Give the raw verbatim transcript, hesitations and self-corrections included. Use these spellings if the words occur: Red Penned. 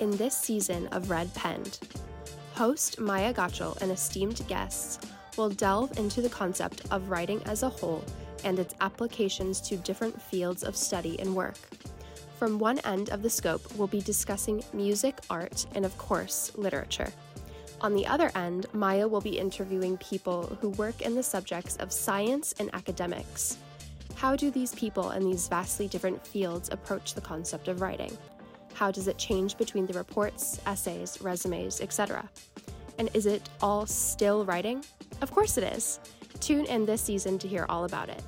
In this season of Red Penned, host Maya Gottschall and esteemed guests will delve into the concept of writing as a whole and its applications to different fields of study and work. From one end of the scope, we'll be discussing music, art, and of course, literature. On the other end, Maya will be interviewing people who work in the subjects of science and academics. How do these people in these vastly different fields approach the concept of writing? How does it change between the reports, essays, resumes, et cetera? And is it all still writing? Of course it is. Tune in this season to hear all about it.